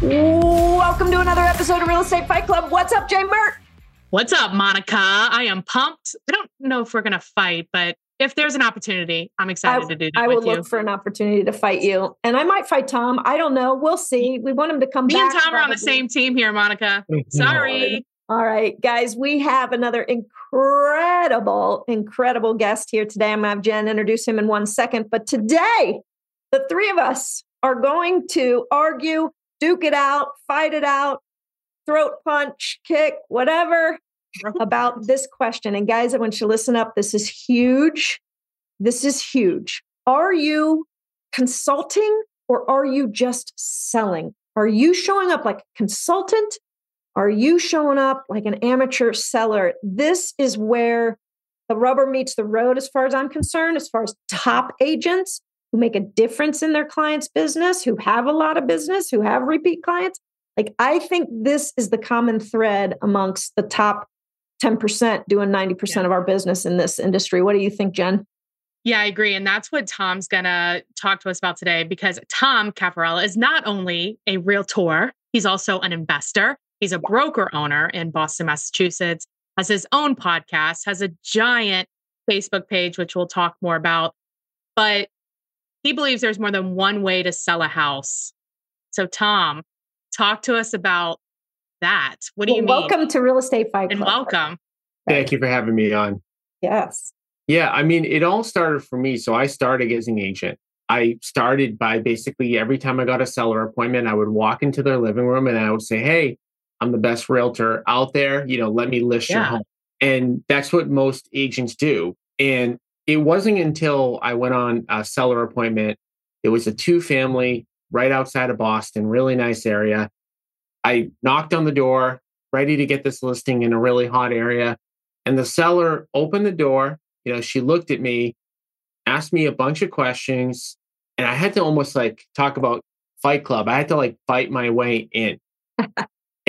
Welcome to another episode of Real Estate Fight Club. What's up, Jen Mert? What's up, Monica? I am pumped. I don't know if we're going to fight, but if there's an opportunity, I'm excited to do that. I will look for an opportunity to fight you. And I might fight Tom. I don't know. We'll see. We want him to come back. Me and Tom probably are on the same team here, Monica. Sorry. All right, guys, we have another incredible guest here today. I'm going to have Jen introduce him in 1 second. But today, the three of us are going to argue, duke it out, fight it out, throat punch, kick, whatever, about this question. And guys, I want you to listen up. This is huge. This is huge. Are you consulting or are you just selling? Are you showing up like a consultant? Are you showing up like an amateur seller? This is where the rubber meets the road, as far as I'm concerned, as far as top agents who make a difference in their clients' business, who have a lot of business, who have repeat clients. Like, I think this is the common thread amongst the top 10% doing 90% of our business in this industry. What do you think, Jen? Yeah, I agree. And that's what Tom's going to talk to us about today, because Tom Cafarella is not only a realtor, he's also an investor. He's a broker owner in Boston, Massachusetts, has his own podcast, has a giant Facebook page, which we'll talk more about. But he believes there's more than one way to sell a house. So Tom, talk to us about that. What do you mean? Welcome to Real Estate Fight Club. And welcome. Thank you for having me on. Yes. Yeah. I mean, it all started for me. So I started as an agent. I started by basically every time I got a seller appointment, I would walk into their living room and I would say, hey, I'm the best realtor out there. You know, let me list your home. And that's what most agents do. And it wasn't until I went on a seller appointment. It was a 2-family right outside of Boston, really nice area. I knocked on the door, ready to get this listing in a really hot area. And the seller opened the door. You know, she looked at me, asked me a bunch of questions. And I had to almost like talk about Fight Club. I had to like fight my way in.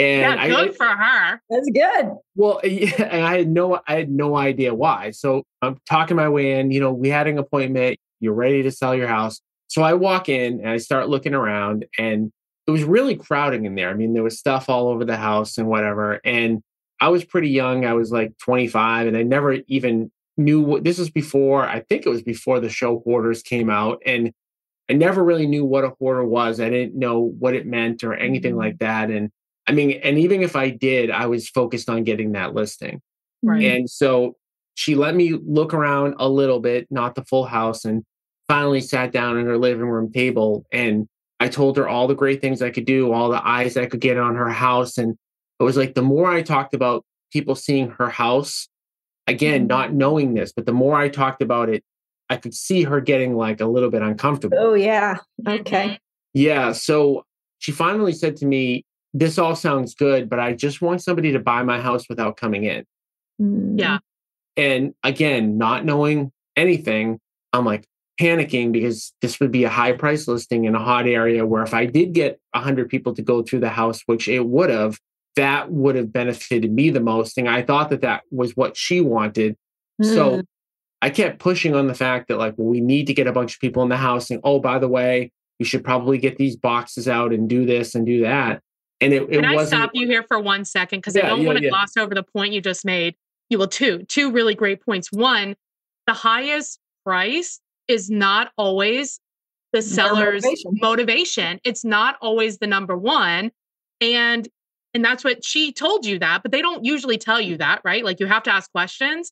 And yeah, good for her. That's good. Well, yeah, and I had no idea why. So I'm talking my way in. You know, we had an appointment. You're ready to sell your house. So I walk in and I start looking around, and it was really crowding in there. I mean, there was stuff all over the house and whatever. And I was pretty young. I was like 25, and I never even knew what this was before. I think it was before the show Hoarders came out, and I never really knew what a hoarder was. I didn't know what it meant or anything like that. And I mean, and even if I did, I was focused on getting that listing. Right. And so she let me look around a little bit, not the full house, and finally sat down at her living room table. And I told her all the great things I could do, all the eyes I could get on her house. And it was like, the more I talked about people seeing her house, again, not knowing this, but the more I talked about it, I could see her getting like a little bit uncomfortable. Oh, yeah. Okay. Yeah. So she finally said to me, this all sounds good, but I just want somebody to buy my house without coming in. Yeah. And again, not knowing anything, I'm like panicking because this would be a high price listing in a hot area where if I did get 100 people to go through the house, which it would have, that would have benefited me the most. And I thought that that was what she wanted. So I kept pushing on the fact that like, well, we need to get a bunch of people in the house. And oh, by the way, you should probably get these boxes out and do this and do that. And it Can I stop you here for 1 second? Because I don't want to gloss over the point you just made. You will two really great points. One, the highest price is not always the seller's motivation. It's not always the number one. And that's what she told you that, but they don't usually tell you that, right? Like you have to ask questions.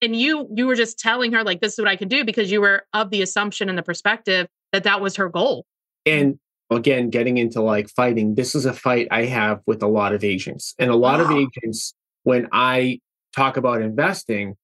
And you were just telling her like, this is what I can do because you were of the assumption and the perspective that that was her goal. And again, getting into like fighting, this is a fight I have with a lot of agents. And a lot of agents, when I talk about investing,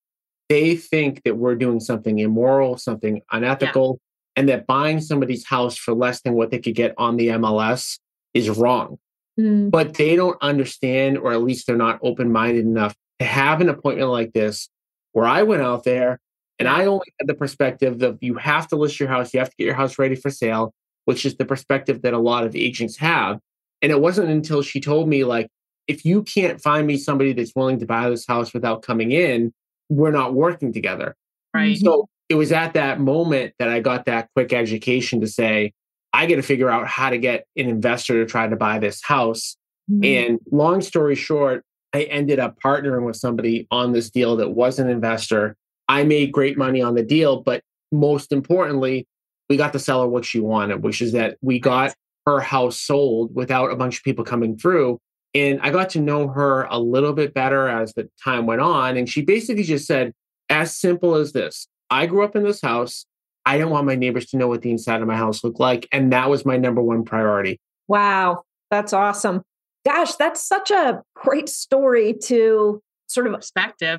they think that we're doing something immoral, something unethical, and that buying somebody's house for less than what they could get on the MLS is wrong. but they don't understand, or at least they're not open-minded enough to have an appointment like this, where I went out there and I only had the perspective of you have to list your house, you have to get your house ready for sale, which is the perspective that a lot of agents have. And it wasn't until she told me, like, if you can't find me somebody that's willing to buy this house without coming in, we're not working together. Right. So it was at that moment that I got that quick education to say, I got to figure out how to get an investor to try to buy this house. And long story short, I ended up partnering with somebody on this deal that was an investor. I made great money on the deal, but most importantly, we got the seller what she wanted, which is that we got her house sold without a bunch of people coming through. And I got to know her a little bit better as the time went on. And she basically just said, as simple as this, I grew up in this house. I didn't want my neighbors to know what the inside of my house looked like. And that was my number one priority. Wow. That's awesome. Gosh, that's such a great story to sort of perspective.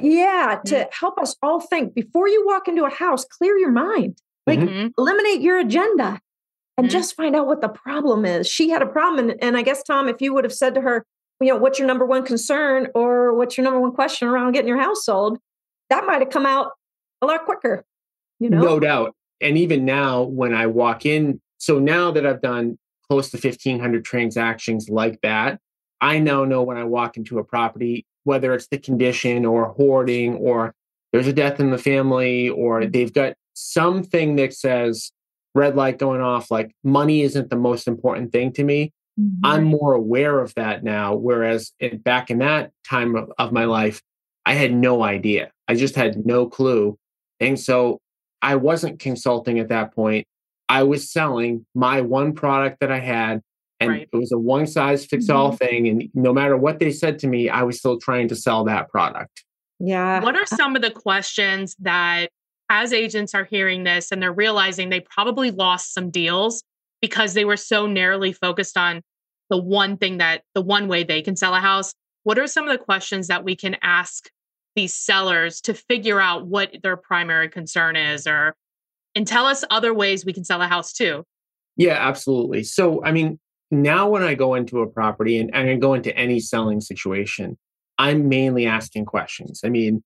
Yeah. To help us all think before you walk into a house, clear your mind, like eliminate your agenda and just find out what the problem is. She had a problem. And I guess, Tom, if you would have said to her, you know, what's your number one concern or what's your number one question around getting your house sold? That might've come out a lot quicker. You know? No doubt. And even now when I walk in, so now that I've done close to 1,500 transactions like that, I now know when I walk into a property, whether it's the condition or hoarding or there's a death in the family or they've got something that says red light going off, like money isn't the most important thing to me. I'm more aware of that now. Whereas back in that time of my life, I had no idea. I just had no clue. And so I wasn't consulting at that point. I was selling my one product that I had, and it was a one size fits all thing. And no matter what they said to me, I was still trying to sell that product. Yeah. What are some of the questions that as agents are hearing this and they're realizing they probably lost some deals because they were so narrowly focused on the one thing that the one way they can sell a house? What are some of the questions that we can ask these sellers to figure out what their primary concern is, or, and tell us other ways we can sell a house too? Yeah, absolutely. So, I mean, now when I go into a property and I go into any selling situation, I'm mainly asking questions. I mean,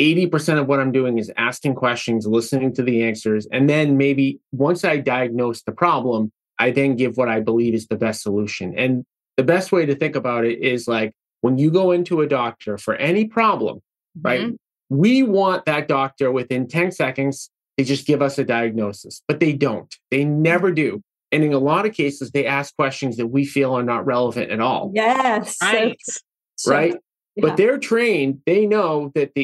80% of what I'm doing is asking questions, listening to the answers. And then maybe once I diagnose the problem, I then give what I believe is the best solution. And the best way to think about it is like, when you go into a doctor for any problem, right? We want that doctor within 10 seconds, they just give us a diagnosis, but they don't. They never do. And in a lot of cases, they ask questions that we feel are not relevant at all. Yes. Right. So, right? Yeah. But they're trained. They know that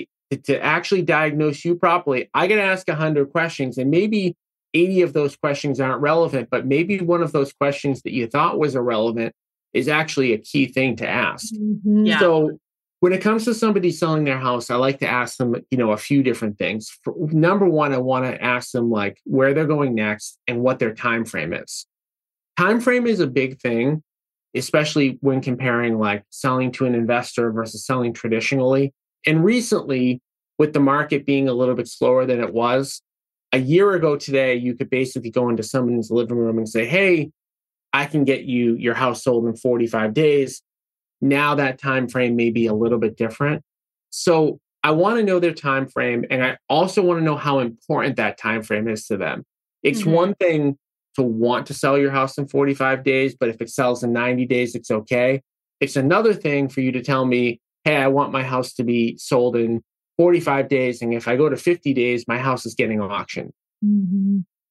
to actually diagnose you properly, I got to ask 100 questions, and maybe 80 of those questions aren't relevant, but maybe one of those questions that you thought was irrelevant is actually a key thing to ask. Yeah. So when it comes to somebody selling their house, I like to ask them, you know, a few different things. Number one, I want to ask them like where they're going next and what their time frame is. Time frame is a big thing, especially when comparing like selling to an investor versus selling traditionally. And recently, with the market being a little bit slower than it was a year ago today, you could basically go into someone's living room and say, hey, I can get you your house sold in 45 days. Now that time frame may be a little bit different. So I want to know their time frame, and I also want to know how important that time frame is to them. It's one thing to want to sell your house in 45 days, but if it sells in 90 days, it's okay. It's another thing for you to tell me, hey, I want my house to be sold in 45 days, and if I go to 50 days, my house is getting auctioned.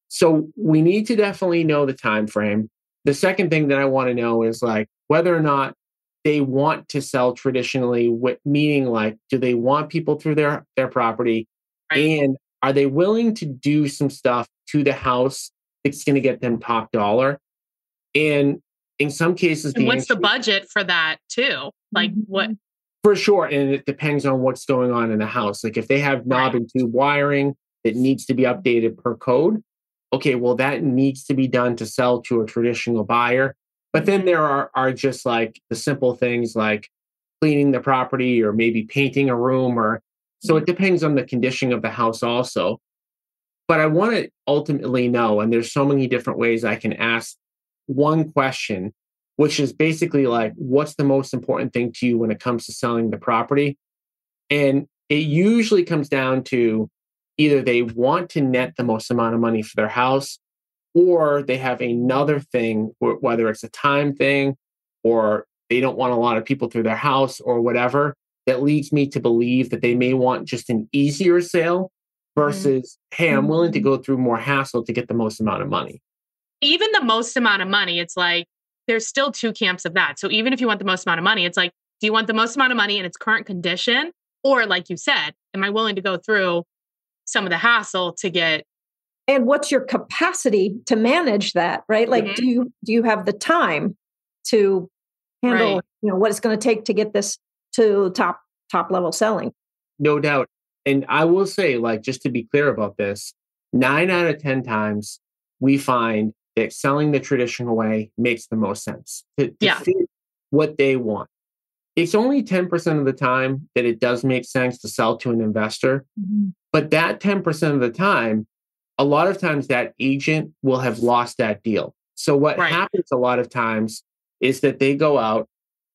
So we need to definitely know the time frame. The second thing that I want to know is like whether or not they want to sell traditionally, meaning like, do they want people through their property? Right. And are they willing to do some stuff to the house that's going to get them top dollar? And in some cases, and what's the budget for that too? Like what? For sure. And it depends on what's going on in the house. Like if they have knob and tube wiring that needs to be updated per code, okay, well, that needs to be done to sell to a traditional buyer. But then there are just like the simple things like cleaning the property or maybe painting a room, or so it depends on the condition of the house also. But I want to ultimately know, and there's so many different ways I can ask one question, which is basically like, what's the most important thing to you when it comes to selling the property? And it usually comes down to either they want to net the most amount of money for their house, or they have another thing, whether it's a time thing, or they don't want a lot of people through their house or whatever, that leads me to believe that they may want just an easier sale versus, hey, I'm willing to go through more hassle to get the most amount of money. Even the most amount of money, it's like, there's still two camps of that. So even if you want the most amount of money, it's like, do you want the most amount of money in its current condition? Or like you said, am I willing to go through some of the hassle to get? And what's your capacity to manage that, right? Like, do you have the time to handle, you know, what it's going to take to get this to top level selling? No doubt. And I will say, like, just to be clear about this, 9 out of 10 times we find that selling the traditional way makes the most sense to fit what they want. It's only 10% of the time that it does make sense to sell to an investor. Mm-hmm. But that 10% of the time, a lot of times that agent will have lost that deal. So what happens a lot of times is that they go out,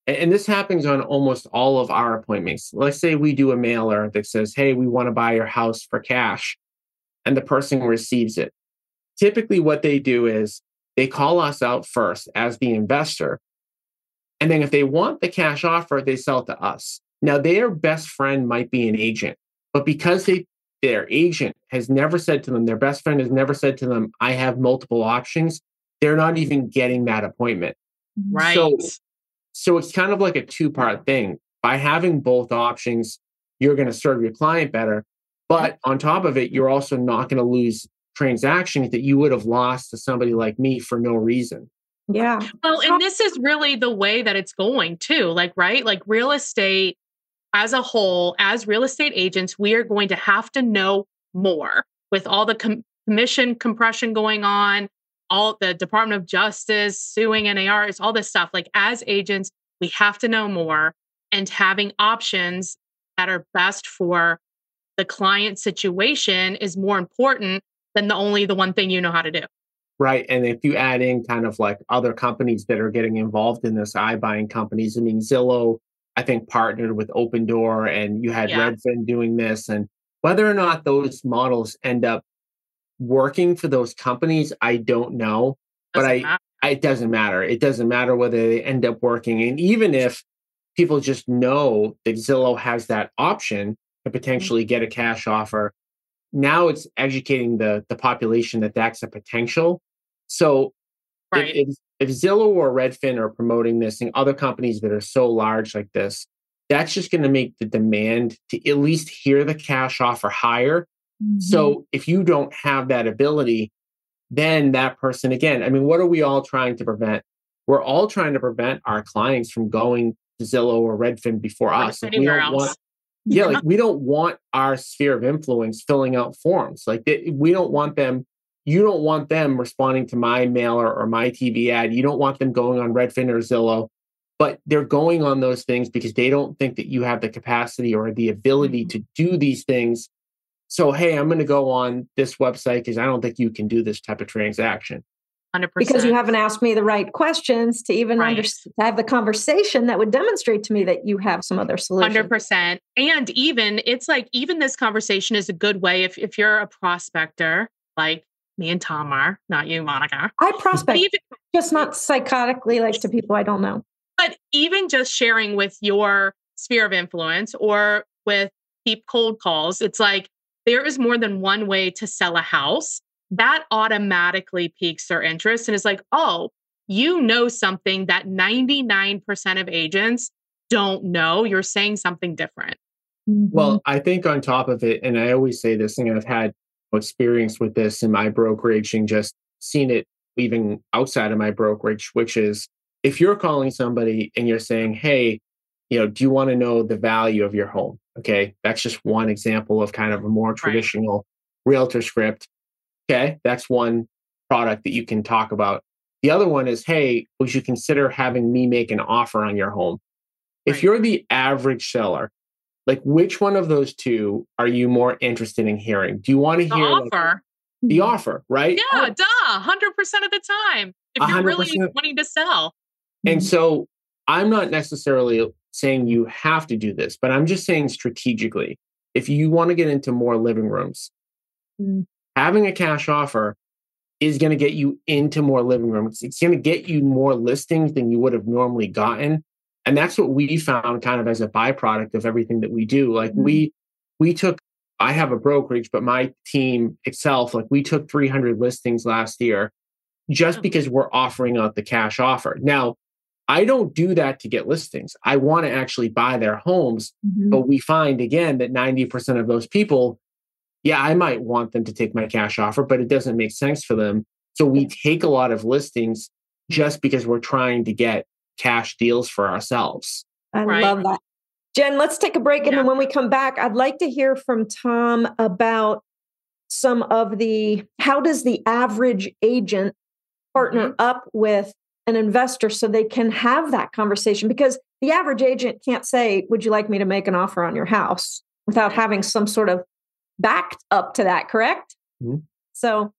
and this happens on almost all of our appointments. Let's say we do a mailer that says, hey, we want to buy your house for cash. And the person receives it. Typically what they do is they call us out first as the investor. And then if they want the cash offer, they sell it to us. Now their best friend might be an agent, but because their agent has never said to them, their best friend has never said to them, I have multiple options, they're not even getting that appointment. Right. So it's kind of like a two-part thing. By having both options, you're going to serve your client better. But on top of it, you're also not going to lose transactions that you would have lost to somebody like me for no reason. Yeah. Well, and this is really the way that it's going too. Like, right? Like real estate as a whole, as real estate agents, we are going to have to know more with all the commission compression going on, all the Department of Justice suing NARs, all this stuff. Like as agents, we have to know more, and having options that are best for the client situation is more important than the one thing you know how to do. Right. And if you add in kind of like other companies that are getting involved in this, iBuying companies, I mean, Zillow, I think, partnered with Open Door, and you had Redfin doing this. And whether or not those models end up working for those companies, I don't know. It doesn't matter. It doesn't matter whether they end up working. And even if people just know that Zillow has that option to potentially get a cash offer, now it's educating the population that that's a potential. So if Zillow or Redfin are promoting this and other companies that are so large like this, that's just going to make the demand to at least hear the cash offer higher. Mm-hmm. So if you don't have that ability, then that person, again, I mean, what are we all trying to prevent? We're all trying to prevent our clients from going to Zillow or Redfin before us. Like, we don't want our sphere of influence filling out forms. Like we don't want them. You don't want them responding to my mailer or my TV ad. You don't want them going on Redfin or Zillow, but they're going on those things because they don't think that you have the capacity or the ability to do these things. So, hey, I'm going to go on this website because I don't think you can do this type of transaction. 100%. Because you haven't asked me the right questions to even have the conversation that would demonstrate to me that you have some other solution. 100%. And even this conversation is a good way if you're a prospector, like me and Tom are, not you, Monica. I prospect, just not psychotically like to people I don't know. But even just sharing with your sphere of influence or with deep cold calls, it's like, there is more than one way to sell a house. That automatically piques their interest and is like, oh, you know something that 99% of agents don't know. You're saying something different. Well, I think on top of it, and I always say this, and I've had experience with this in my brokerage and just seen it even outside of my brokerage, which is if you're calling somebody and you're saying, hey, do you want to know the value of your home? Okay, that's just one example of kind of a more traditional realtor script. Okay, that's one product that you can talk about. The other one is, hey, would you consider having me make an offer on your home? If you're the average seller, like which one of those two are you more interested in hearing? Do you want to hear offer? Like, the offer, right? Yeah, 100% of the time. If you're really wanting to sell. And so I'm not necessarily saying you have to do this, but I'm just saying strategically, if you want to get into more living rooms, having a cash offer is going to get you into more living rooms. It's going to get you more listings than you would have normally gotten. And that's what we found kind of as a byproduct of everything that we do. Like we took, I have a brokerage, but my team itself, like we took 300 listings last year just because we're offering out the cash offer. Now, I don't do that to get listings. I want to actually buy their homes, but we find again that 90% of those people, yeah, I might want them to take my cash offer, but it doesn't make sense for them. So we take a lot of listings just because we're trying to get cash deals for ourselves. I love that. Jen, let's take a break. And then when we come back, I'd like to hear from Tom about some of the, how does the average agent partner up with an investor so they can have that conversation, because the average agent can't say, would you like me to make an offer on your house without having some sort of back up to that, correct? So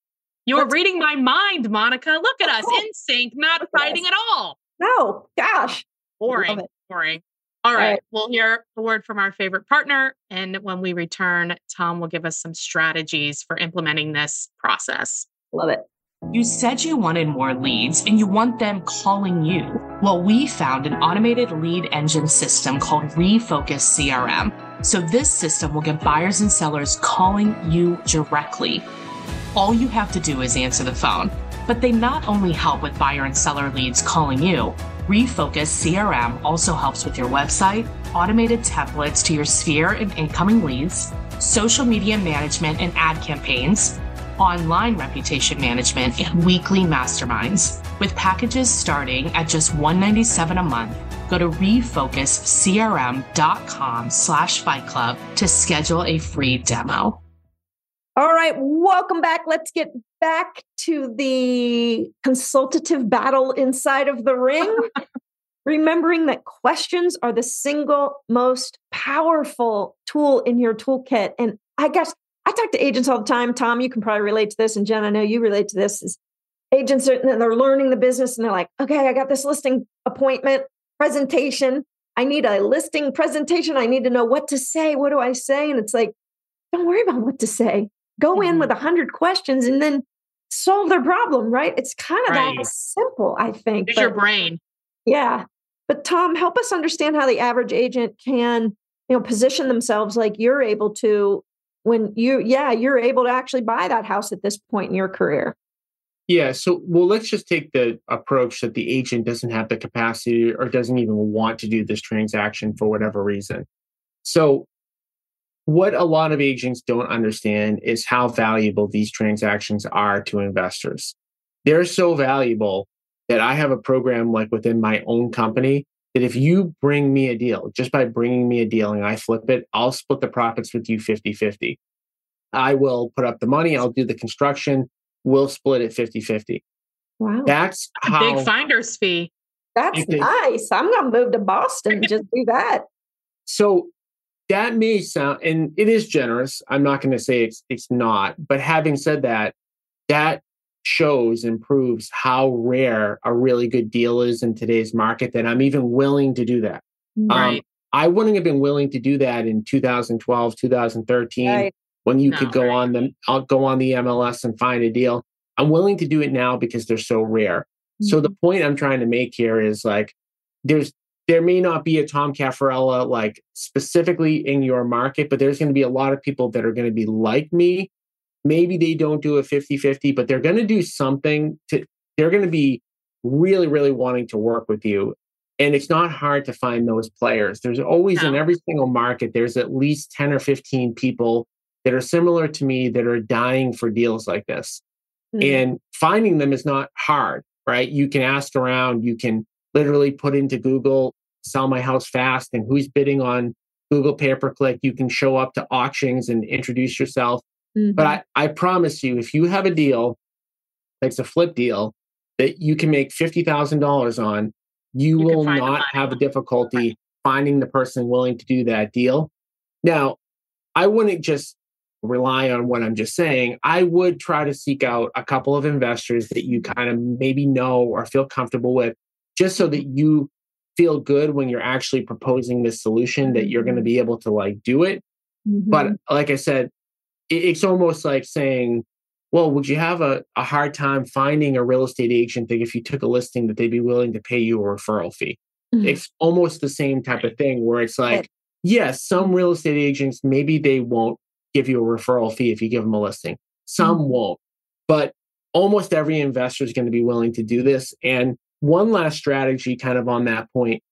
you're reading my mind, Monica. Look at us in sync, not fighting at all. No, gosh. Boring, boring. All right. We'll hear a word from our favorite partner. And when we return, Tom will give us some strategies for implementing this process. Love it. You said you wanted more leads and you want them calling you. Well, we found an automated lead engine system called Refocus CRM. So this system will get buyers and sellers calling you directly. All you have to do is answer the phone, but they not only help with buyer and seller leads calling you. Refocus CRM also helps with your website, automated templates to your sphere and incoming leads, social media management and ad campaigns, online reputation management, and weekly masterminds. With packages starting at just $197 a month, go to refocuscrm.com/Fight Club to schedule a free demo. All right, welcome back. Let's get back to the consultative battle inside of the ring. Remembering that questions are the single most powerful tool in your toolkit. And I guess I talk to agents all the time. Tom, you can probably relate to this. And Jen, I know you relate to this. Is agents are, they're learning the business and they're like, okay, I got this listing appointment presentation. I need a listing presentation. I need to know what to say. What do I say? And it's like, don't worry about what to say. Go in with 100 questions and then solve their problem, right? It's kind of that simple, I think. Use your brain. Yeah. But Tom, help us understand how the average agent can, you know, position themselves like you're able to when you, you're able to actually buy that house at this point in your career. Yeah. So, well, let's just take the approach that the agent doesn't have the capacity or doesn't even want to do this transaction for whatever reason. So what a lot of agents don't understand is how valuable these transactions are to investors. They're so valuable that I have a program like within my own company that if you bring me a deal, just by bringing me a deal and I flip it, I'll split the profits with you 50-50. I will put up the money. I'll do the construction. We'll split it 50-50. Wow. That's how, a big finder's fee. That's nice. I'm going to move to Boston and just do that. So that may sound, and it is generous. I'm not going to say it's not. But having said that, that shows and proves how rare a really good deal is in today's market that I'm even willing to do that. Right. I wouldn't have been willing to do that in 2012, 2013, when you could go on the, I'll go on the MLS and find a deal. I'm willing to do it now because they're so rare. So the point I'm trying to make here is like, there may not be a Tom Cafarella, like specifically in your market, but there's going to be a lot of people that are going to be like me. Maybe they don't do a 50-50, but they're going to do something to, they're going to be really, really wanting to work with you. And it's not hard to find those players. There's always in every single market, there's at least 10 or 15 people that are similar to me that are dying for deals like this. And finding them is not hard, right? You can ask around, you can literally put into Google, sell my house fast and who's bidding on Google pay-per-click. You can show up to auctions and introduce yourself. But I promise you, if you have a deal that's a flip deal that you can make $50,000 on, you will not have a difficulty finding the person willing to do that deal. Now, I wouldn't just rely on what I'm just saying. I would try to seek out a couple of investors that you kind of maybe know or feel comfortable with just so that you feel good when you're actually proposing this solution that you're going to be able to like do it. Mm-hmm. But like I said, it's almost like saying, well, would you have a hard time finding a real estate agent that if you took a listing that they'd be willing to pay you a referral fee? Mm-hmm. It's almost the same type of thing where it's like, yes, some real estate agents, maybe they won't give you a referral fee if you give them a listing. Some mm-hmm. won't, but almost every investor is going to be willing to do this. And one last strategy kind of on that point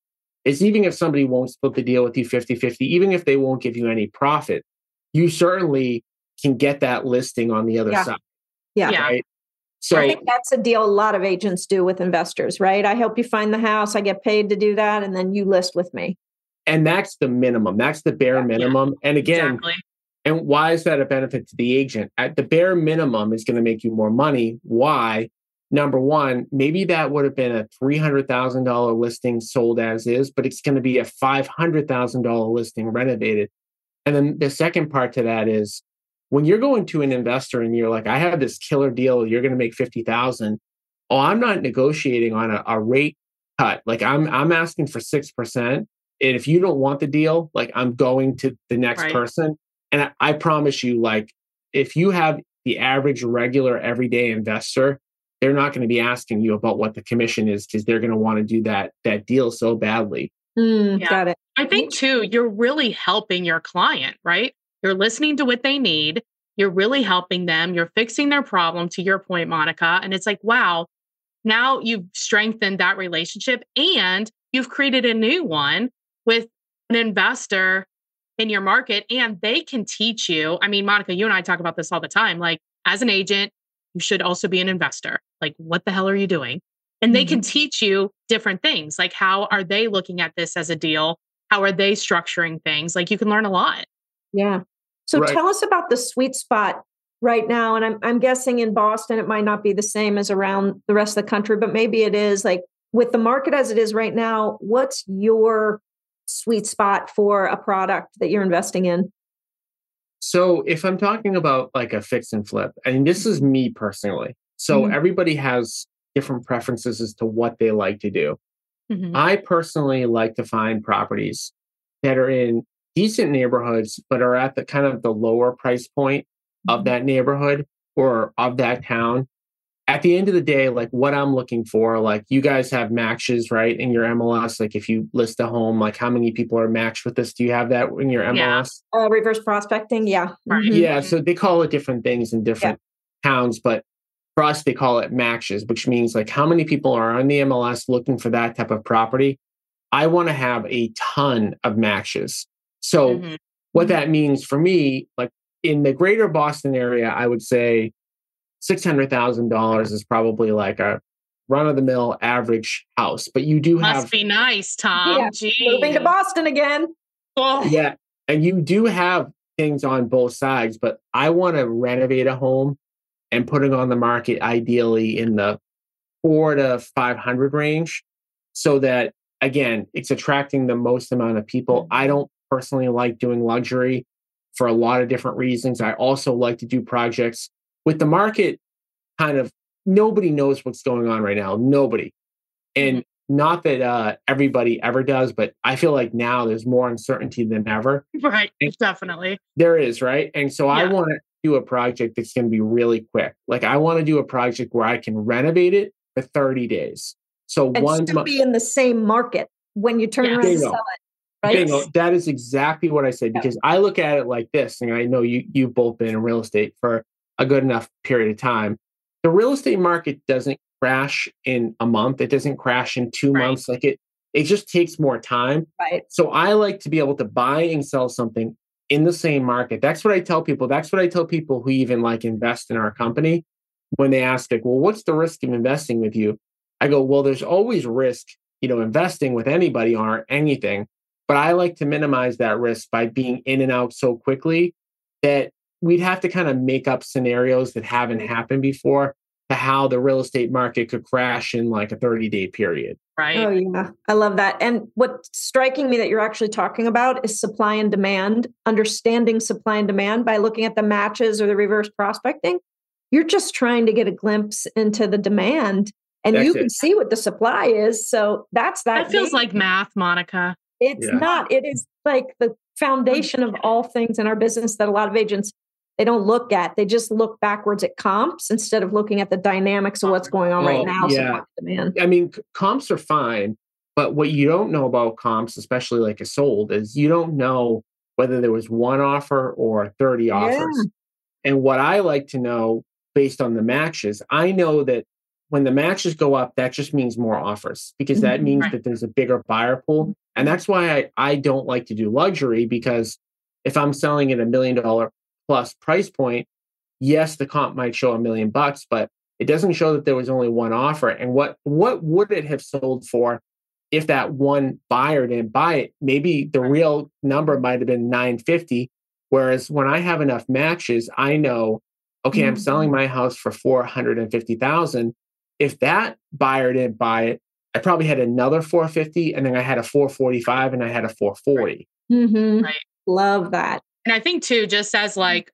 is even if somebody won't split the deal with you 50-50, even if they won't give you any profit, you certainly can get that listing on the other side. Yeah. Right? So I think that's a deal a lot of agents do with investors, right? I help you find the house. I get paid to do that. And then you list with me. And that's the minimum. That's the bare minimum. Yeah. And again, and why is that a benefit to the agent? At the bare minimum is going to make you more money. Why? Number one, maybe that would have been a $300,000 listing sold as is, but it's going to be a $500,000 listing renovated. And then the second part to that is, when you're going to an investor and you're like, I have this killer deal, you're going to make $50,000. Oh, I'm not negotiating on a rate cut. Like I'm asking for 6%. And if you don't want the deal, like I'm going to the next person. And I promise you, like if you have the average regular everyday investor, they're not going to be asking you about what the commission is because they're going to want to do that deal so badly. Got it. I think too, you're really helping your client, right? You're listening to what they need. You're really helping them. You're fixing their problem, to your point, Monica. And it's like, wow, now you've strengthened that relationship and you've created a new one with an investor in your market. And they can teach you. I mean, Monica, you and I talk about this all the time. Like as an agent, you should also be an investor. Like, what the hell are you doing? And they can teach you different things. Like, how are they looking at this as a deal? How are they structuring things? Like you can learn a lot. Yeah. So tell us about the sweet spot right now. And I'm guessing in Boston, it might not be the same as around the rest of the country, but maybe it is. Like with the market as it is right now, what's your sweet spot for a product that you're investing in? So if I'm talking about like a fix and flip, I mean, this is me personally. So everybody has different preferences as to what they like to do. Mm-hmm. I personally like to find properties that are in decent neighborhoods, but are at the kind of the lower price point of that neighborhood or of that town. At the end of the day, like what I'm looking for, like you guys have matches, right? In your MLS, like if you list a home, like how many people are matched with this? Do you have that in your MLS? Reverse prospecting. Yeah. Mm-hmm. Yeah. So they call it different things in different towns, but for us, they call it matches, which means like how many people are on the MLS looking for that type of property. I want to have a ton of matches. So what that means for me, like in the greater Boston area, I would say $600,000 is probably like a run-of-the-mill average house. But you do have... Must be nice, Tom. Yeah. Moving to Boston again. Oh. Yeah. And you do have things on both sides, but I want to renovate a home and put it on the market ideally in the 400 to 500 range so that, again, it's attracting the most amount of people. I don't personally like doing luxury for a lot of different reasons. I also like to do projects with the market. Kind of nobody knows what's going on right now. Nobody. And not that everybody ever does, but I feel like now there's more uncertainty than ever. Right. And definitely. There is. Right. And so I want to do a project that's going to be really quick. Like I want to do a project where I can renovate it for 30 days. So and one still be in the same market when you turn around and sell it. Right? Bingo. That is exactly what I said, because I look at it like this, and I know you've both been in real estate for a good enough period of time. The real estate market doesn't crash in a month. It doesn't crash in 2 months. Like it just takes more time. Right. So I like to be able to buy and sell something in the same market. That's what I tell people. That's what I tell people who even like invest in our company when they ask like, well, what's the risk of investing with you? I go, well, there's always risk, investing with anybody or anything. But I like to minimize that risk by being in and out so quickly that we'd have to kind of make up scenarios that haven't happened before to how the real estate market could crash in like a 30-day period. Right. Oh, yeah. I love that. And what's striking me that you're actually talking about is supply and demand, understanding supply and demand by looking at the matches or the reverse prospecting. You're just trying to get a glimpse into the demand and that's you can see what the supply is. So that's that. That feels like math, Monica. It's not. It is like the foundation of all things in our business that a lot of agents, they don't look at. They just look backwards at comps instead of looking at the dynamics of what's going on right now. Yeah. Demand. I mean, comps are fine, but what you don't know about comps, especially like a sold, is you don't know whether there was one offer or 30 offers. And what I like to know based on the matches, I know that when the matches go up, that just means more offers because that means that there's a bigger buyer pool. And that's why I don't like to do luxury, because if I'm selling at $1 million plus price point, yes, the comp might show $1 million, but it doesn't show that there was only one offer. And what would it have sold for if that one buyer didn't buy it? Maybe the real number might've been 950. Whereas when I have enough matches, I know, okay, I'm selling my house for $450,000. If that buyer didn't buy it, I probably had another $450,000, and then I had a $445,000, and I had a $440,000. Mm-hmm. Right. Love that. And I think too, just as like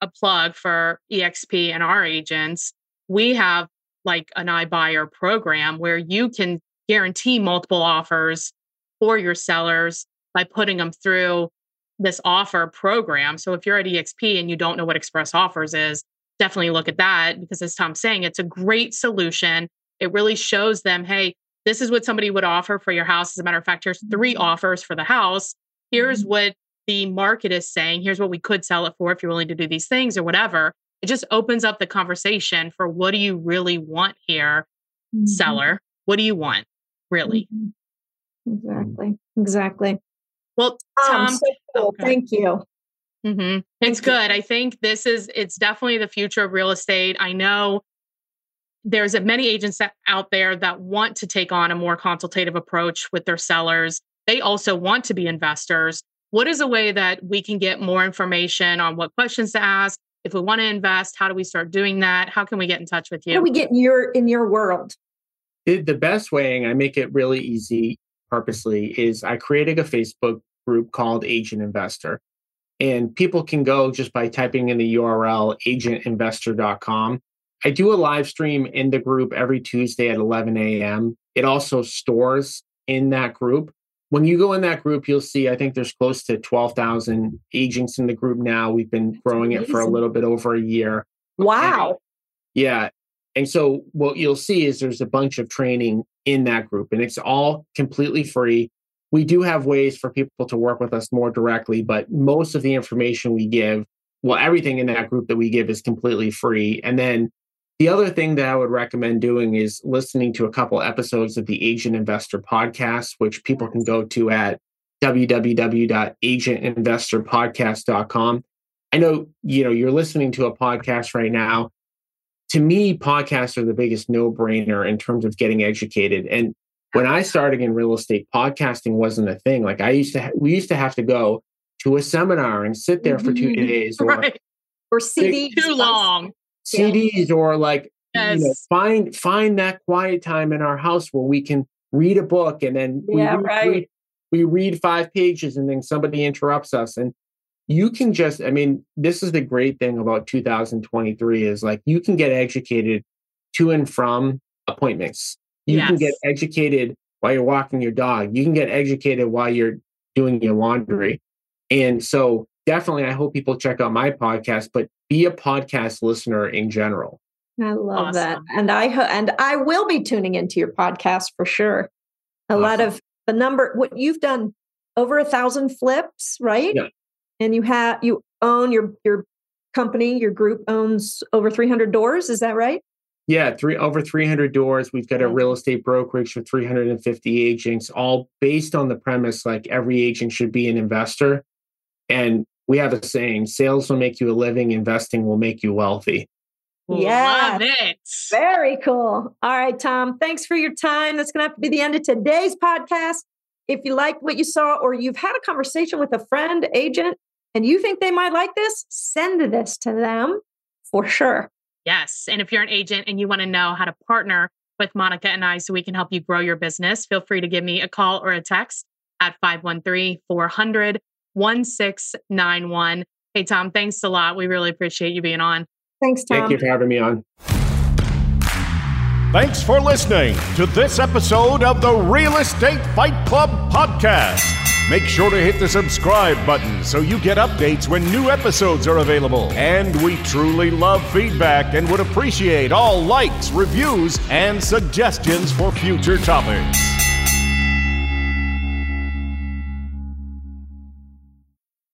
a plug for EXP and our agents, we have like an iBuyer program where you can guarantee multiple offers for your sellers by putting them through this offer program. So if you're at EXP and you don't know what Express Offers is, definitely look at that, because as Tom's saying, it's a great solution. It really shows them, hey, this is what somebody would offer for your house. As a matter of fact, here's 3 offers for the house. Here's what the market is saying. Here's what we could sell it for if you're willing to do these things or whatever. It just opens up the conversation for what do you really want here, seller? What do you want, really? Exactly. Well, Tom, so cool. Thank you. Mm-hmm. It's good. I think it's definitely the future of real estate. I know there's many agents out there that want to take on a more consultative approach with their sellers. They also want to be investors. What is a way that we can get more information on what questions to ask? If we want to invest, how do we start doing that? How can we get in touch with you? How do we get in your world? The best way, and I make it really easy purposely, is I created a Facebook group called Agent Investor. And people can go just by typing in the URL, agentinvestor.com. I do a live stream in the group every Tuesday at 11 a.m. It also stores in that group. When you go in that group, you'll see, I think there's close to 12,000 agents in the group now. We've been growing it for a little bit over a year. Wow. Yeah. And so what you'll see is there's a bunch of training in that group, and it's all completely free. We do have ways for people to work with us more directly, but most of the information we give, well, everything in that group that we give is completely free. And then the other thing that I would recommend doing is listening to a couple episodes of the Agent Investor podcast, which people can go to at www.agentinvestorpodcast.com. I know, you're listening to a podcast right now. To me, podcasts are the biggest no-brainer in terms of getting educated. And when I started in real estate, podcasting wasn't a thing. Like we used to have to go to a seminar and sit there for 2 days, or CDs too long, CDs, or like find that quiet time in our house where we can read a book, and then we read 5 pages, and then somebody interrupts us. And you can just, this is the great thing about 2023 is like you can get educated to and from appointments. You can get educated while you're walking your dog. You can get educated while you're doing your laundry. And so definitely, I hope people check out my podcast, but be a podcast listener in general. I love that. And I will be tuning into your podcast for sure. A lot of the number, what you've done, over 1,000 flips, right? Yeah. And you own your company, your group owns over 300 doors. Is that right? Yeah, over 300 doors. We've got a real estate brokerage with 350 agents, all based on the premise like every agent should be an investor. And we have a saying, sales will make you a living, investing will make you wealthy. Yeah, love it. Very cool. All right, Tom, thanks for your time. That's going to have to be the end of today's podcast. If you liked what you saw, or you've had a conversation with a friend, agent, and you think they might like this, send this to them for sure. Yes. And if you're an agent and you want to know how to partner with Monica and I so we can help you grow your business, feel free to give me a call or a text at 513-400-1691. Hey, Tom, thanks a lot. We really appreciate you being on. Thanks, Tom. Thank you for having me on. Thanks for listening to this episode of the Real Estate Fight Club podcast. Make sure to hit the subscribe button so you get updates when new episodes are available. And we truly love feedback and would appreciate all likes, reviews, and suggestions for future topics.